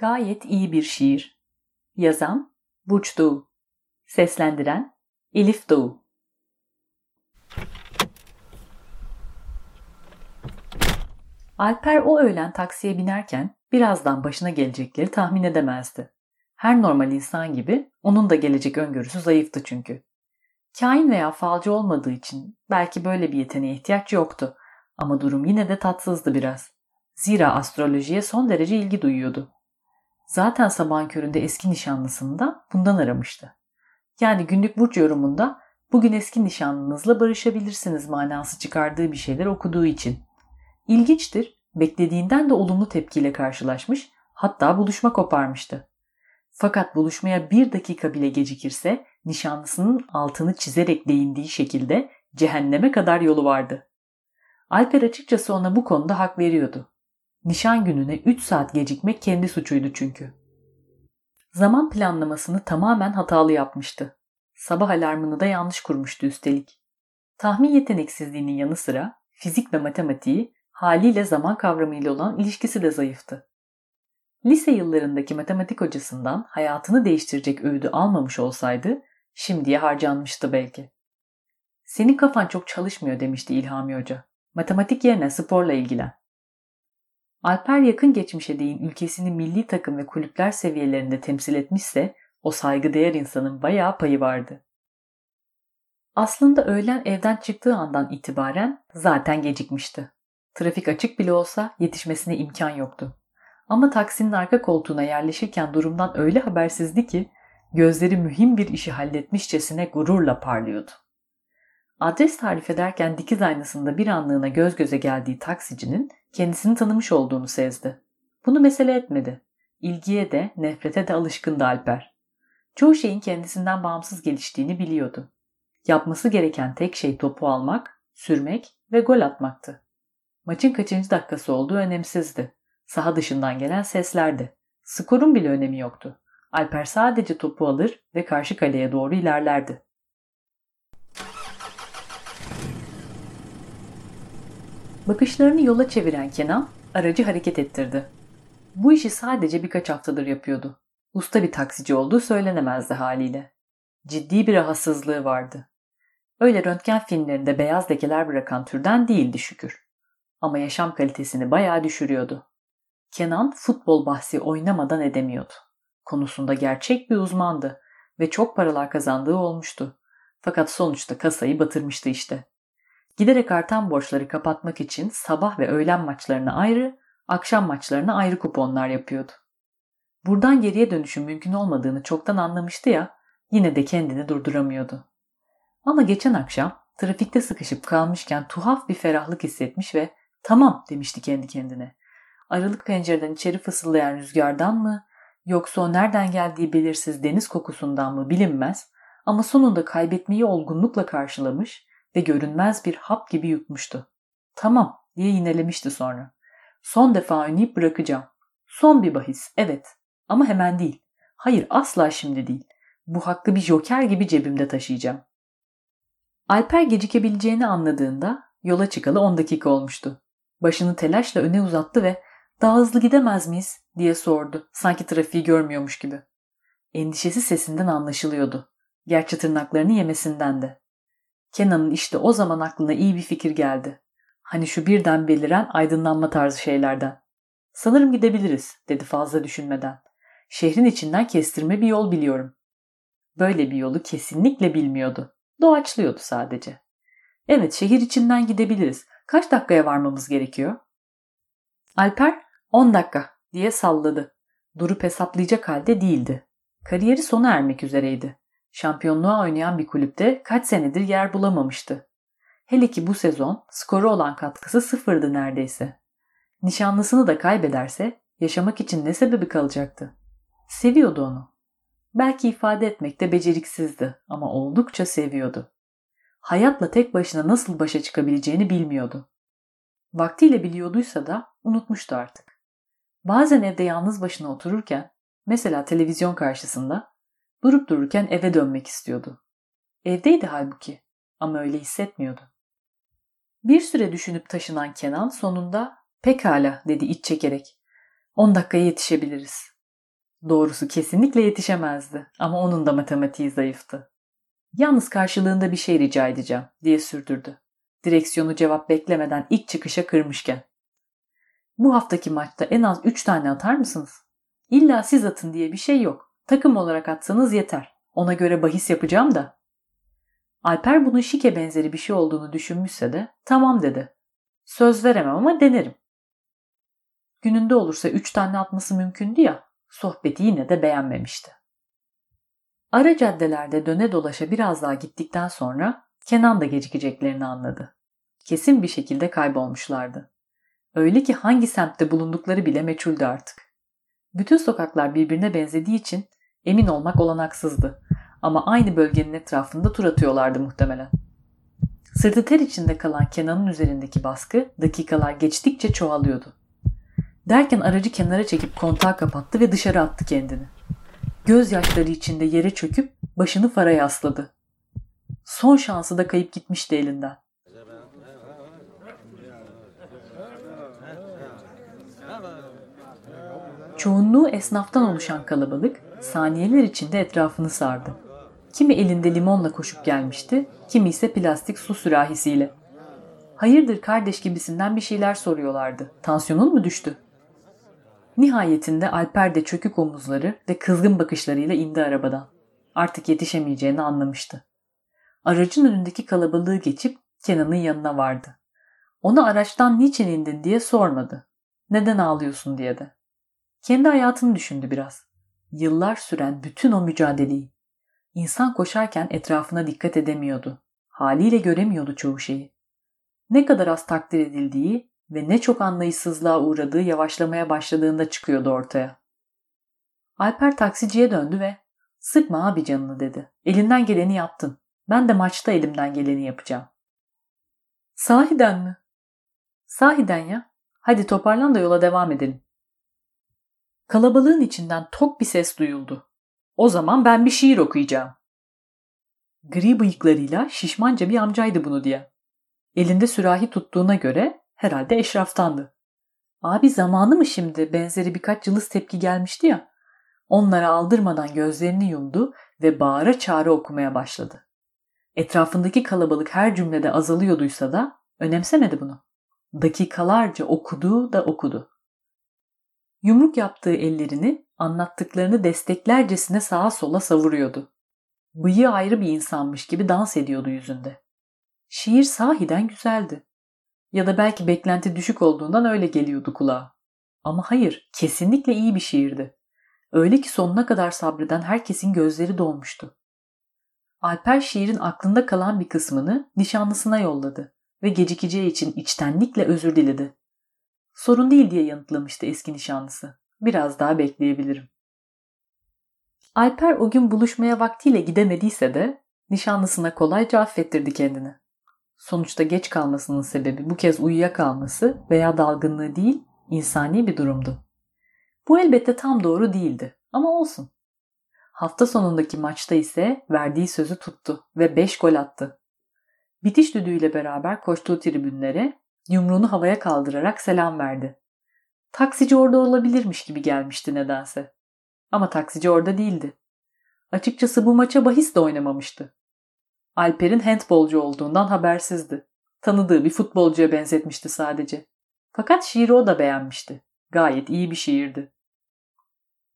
Gayet iyi bir şiir. Yazan Buç Du. Seslendiren Elif Du. Alper o öğlen taksiye binerken birazdan başına gelecekleri tahmin edemezdi. Her normal insan gibi onun da gelecek öngörüsü zayıftı çünkü. Kain veya falcı olmadığı için belki böyle bir yeteneğe ihtiyaç yoktu ama durum yine de tatsızdı biraz. Zira astrolojiye son derece ilgi duyuyordu. Zaten sabahın köründe eski nişanlısını da bundan aramıştı. Yani günlük burç yorumunda bugün eski nişanlınızla barışabilirsiniz manası çıkardığı bir şeyler okuduğu için. İlginçtir, beklediğinden de olumlu tepkiyle karşılaşmış, hatta buluşma koparmıştı. Fakat buluşmaya bir dakika bile gecikirse nişanlısının altını çizerek değindiği şekilde cehenneme kadar yolu vardı. Alper açıkçası ona bu konuda hak veriyordu. Nişan gününe 3 saat gecikmek kendi suçuydu çünkü. Zaman planlamasını tamamen hatalı yapmıştı. Sabah alarmını da yanlış kurmuştu üstelik. Tahmin yeteneksizliğinin yanı sıra fizik ve matematiği haliyle zaman kavramıyla olan ilişkisi de zayıftı. Lise yıllarındaki matematik hocasından hayatını değiştirecek öğüdü almamış olsaydı şimdiye harcanmıştı belki. "Senin kafan çok çalışmıyor" demişti İlhami Hoca. "Matematik yerine sporla ilgilen." Alper yakın geçmişe değin ülkesini milli takım ve kulüpler seviyelerinde temsil etmişse o saygıdeğer insanın bayağı payı vardı. Aslında öğlen evden çıktığı andan itibaren zaten gecikmişti. Trafik açık bile olsa yetişmesine imkan yoktu. Ama taksinin arka koltuğuna yerleşirken durumdan öyle habersizdi ki gözleri mühim bir işi halletmişçesine gururla parlıyordu. Adres tarif ederken dikiz aynasında bir anlığına göz göze geldiği taksicinin kendisini tanımış olduğunu sezdi. Bunu mesele etmedi. İlgiye de nefrete de alışkındı Alper. Çoğu şeyin kendisinden bağımsız geliştiğini biliyordu. Yapması gereken tek şey topu almak, sürmek ve gol atmaktı. Maçın kaçıncı dakikası olduğu önemsizdi. Saha dışından gelen seslerdi. Skorun bile önemi yoktu. Alper sadece topu alır ve karşı kaleye doğru ilerlerdi. Bakışlarını yola çeviren Kenan aracı hareket ettirdi. Bu işi sadece birkaç haftadır yapıyordu. Usta bir taksici olduğu söylenemezdi haliyle. Ciddi bir rahatsızlığı vardı. Öyle röntgen filmlerinde beyaz lekeler bırakan türden değildi şükür. Ama yaşam kalitesini bayağı düşürüyordu. Kenan futbol bahsi oynamadan edemiyordu. Konusunda gerçek bir uzmandı ve çok paralar kazandığı olmuştu. Fakat sonuçta kasayı batırmıştı işte. Giderek artan borçları kapatmak için sabah ve öğlen maçlarına ayrı, akşam maçlarına ayrı kuponlar yapıyordu. Buradan geriye dönüşün mümkün olmadığını çoktan anlamıştı ya, yine de kendini durduramıyordu. Ama geçen akşam trafikte sıkışıp kalmışken tuhaf bir ferahlık hissetmiş ve "Tamam" demişti kendi kendine. Aralık pencereden içeri fısıldayan rüzgardan mı, yoksa o nereden geldiği belirsiz deniz kokusundan mı bilinmez ama sonunda kaybetmeyi olgunlukla karşılamış ve görünmez bir hap gibi yutmuştu. "Tamam" diye yinelemişti sonra. "Son defa oynayıp bırakacağım. Son bir bahis, evet. Ama hemen değil. Hayır, asla şimdi değil. Bu hakkı bir joker gibi cebimde taşıyacağım." Alper gecikebileceğini anladığında yola çıkalı 10 dakika olmuştu. Başını telaşla öne uzattı ve "Daha hızlı gidemez miyiz?" diye sordu. Sanki trafiği görmüyormuş gibi. Endişesi sesinden anlaşılıyordu. Gerçi tırnaklarını yemesinden de. Kenan'ın işte o zaman aklına iyi bir fikir geldi. Hani şu birden beliren aydınlanma tarzı şeylerden. "Sanırım gidebiliriz" dedi fazla düşünmeden. "Şehrin içinden kestirme bir yol biliyorum." Böyle bir yolu kesinlikle bilmiyordu. Doğaçlıyordu sadece. "Evet, şehir içinden gidebiliriz. Kaç dakikaya varmamız gerekiyor?" Alper 10 dakika diye salladı. Durup hesaplayacak halde değildi. Kariyeri sona ermek üzereydi. Şampiyonluğa oynayan bir kulüpte kaç senedir yer bulamamıştı. Hele ki bu sezon skoru olan katkısı sıfırdı neredeyse. Nişanlısını da kaybederse yaşamak için ne sebebi kalacaktı? Seviyordu onu. Belki ifade etmekte beceriksizdi ama oldukça seviyordu. Hayatla tek başına nasıl başa çıkabileceğini bilmiyordu. Vaktiyle biliyorduysa da unutmuştu artık. Bazen evde yalnız başına otururken, mesela televizyon karşısında, durup dururken eve dönmek istiyordu. Evdeydi halbuki ama öyle hissetmiyordu. Bir süre düşünüp taşınan Kenan sonunda "Pekala" dedi iç çekerek. 10 dakikaya yetişebiliriz. Doğrusu kesinlikle yetişemezdi ama onun da matematiği zayıftı. "Yalnız karşılığında bir şey rica edeceğim," diye sürdürdü. Direksiyonu cevap beklemeden ilk çıkışa kırmışken. "Bu haftaki maçta en az 3 tane atar mısınız? İlla siz atın diye bir şey yok. Takım olarak atsanız yeter. Ona göre bahis yapacağım da." Alper bunun şike benzeri bir şey olduğunu düşünmüşse de "tamam" dedi. "Söz veremem ama denerim." Gününde olursa 3 tane atması mümkündü ya, sohbeti yine de beğenmemişti. Ara caddelerde döne dolaşa biraz daha gittikten sonra Kenan da gecikeceklerini anladı. Kesin bir şekilde kaybolmuşlardı. Öyle ki hangi semtte bulundukları bile meçhuldü artık. Bütün sokaklar birbirine benzediği için emin olmak olanaksızdı ama aynı bölgenin etrafında tur atıyorlardı muhtemelen. Sırtı ter içinde kalan Kenan'ın üzerindeki baskı dakikalar geçtikçe çoğalıyordu. Derken aracı kenara çekip kontağı kapattı ve dışarı attı kendini. Gözyaşları içinde yere çöküp başını faraya yasladı. Son şansı da kayıp gitmişti elinden. Çoğunluğu esnaftan oluşan kalabalık saniyeler içinde etrafını sardı. Kimi elinde limonla koşup gelmişti, kimi ise plastik su sürahisiyle. "Hayırdır kardeş" gibisinden bir şeyler soruyorlardı. "Tansiyonun mu düştü?" Nihayetinde Alper de çökük omuzları ve kızgın bakışlarıyla indi arabadan. Artık yetişemeyeceğini anlamıştı. Aracın önündeki kalabalığı geçip Kenan'ın yanına vardı. Ona araçtan "niçin indin?" diye sormadı. "Neden ağlıyorsun?" diye de. Kendi hayatını düşündü biraz. Yıllar süren bütün o mücadeleyi. İnsan koşarken etrafına dikkat edemiyordu. Haliyle göremiyordu çoğu şeyi. Ne kadar az takdir edildiği ve ne çok anlayışsızlığa uğradığı yavaşlamaya başladığında çıkıyordu ortaya. Alper taksiciye döndü ve "Sıkma abi canını" dedi. "Elinden geleni yaptın. Ben de maçta elimden geleni yapacağım." "Sahiden mi?" "Sahiden ya. Hadi toparlan da yola devam edelim." Kalabalığın içinden tok bir ses duyuldu. "O zaman ben bir şiir okuyacağım." Gri bıyıklarıyla şişmanca bir amcaydı bunu diye. Elinde sürahi tuttuğuna göre herhalde eşraftandı. "Abi zamanı mı şimdi?" benzeri birkaç cılız tepki gelmişti ya. Onlara aldırmadan gözlerini yumdu ve bağıra çağıra okumaya başladı. Etrafındaki kalabalık her cümlede azalıyorduysa da önemsemedi bunu. Dakikalarca okudu da okudu. Yumruk yaptığı ellerini anlattıklarını desteklercesine sağa sola savuruyordu. Bıyığı ayrı bir insanmış gibi dans ediyordu yüzünde. Şiir sahiden güzeldi. Ya da belki beklenti düşük olduğundan öyle geliyordu kulağa. Ama hayır, kesinlikle iyi bir şiirdi. Öyle ki sonuna kadar sabreden herkesin gözleri dolmuştu. Alper şiirin aklında kalan bir kısmını nişanlısına yolladı ve gecikeceği için içtenlikle özür diledi. "Sorun değil" diye yanıtlamıştı eski nişanlısı. "Biraz daha bekleyebilirim." Alper o gün buluşmaya vaktiyle gidemediyse de nişanlısına kolayca affettirdi kendini. Sonuçta geç kalmasının sebebi bu kez uyuyakalması veya dalgınlığı değil, insani bir durumdu. Bu elbette tam doğru değildi ama olsun. Hafta sonundaki maçta ise verdiği sözü tuttu ve 5 gol attı. Bitiş düdüğüyle beraber koştuğu tribünlere yumruğunu havaya kaldırarak selam verdi. Taksici orada olabilirmiş gibi gelmişti nedense. Ama taksici orada değildi. Açıkçası bu maça bahis de oynamamıştı. Alper'in handbolcu olduğundan habersizdi. Tanıdığı bir futbolcuya benzetmişti sadece. Fakat şiiri o da beğenmişti. Gayet iyi bir şiirdi.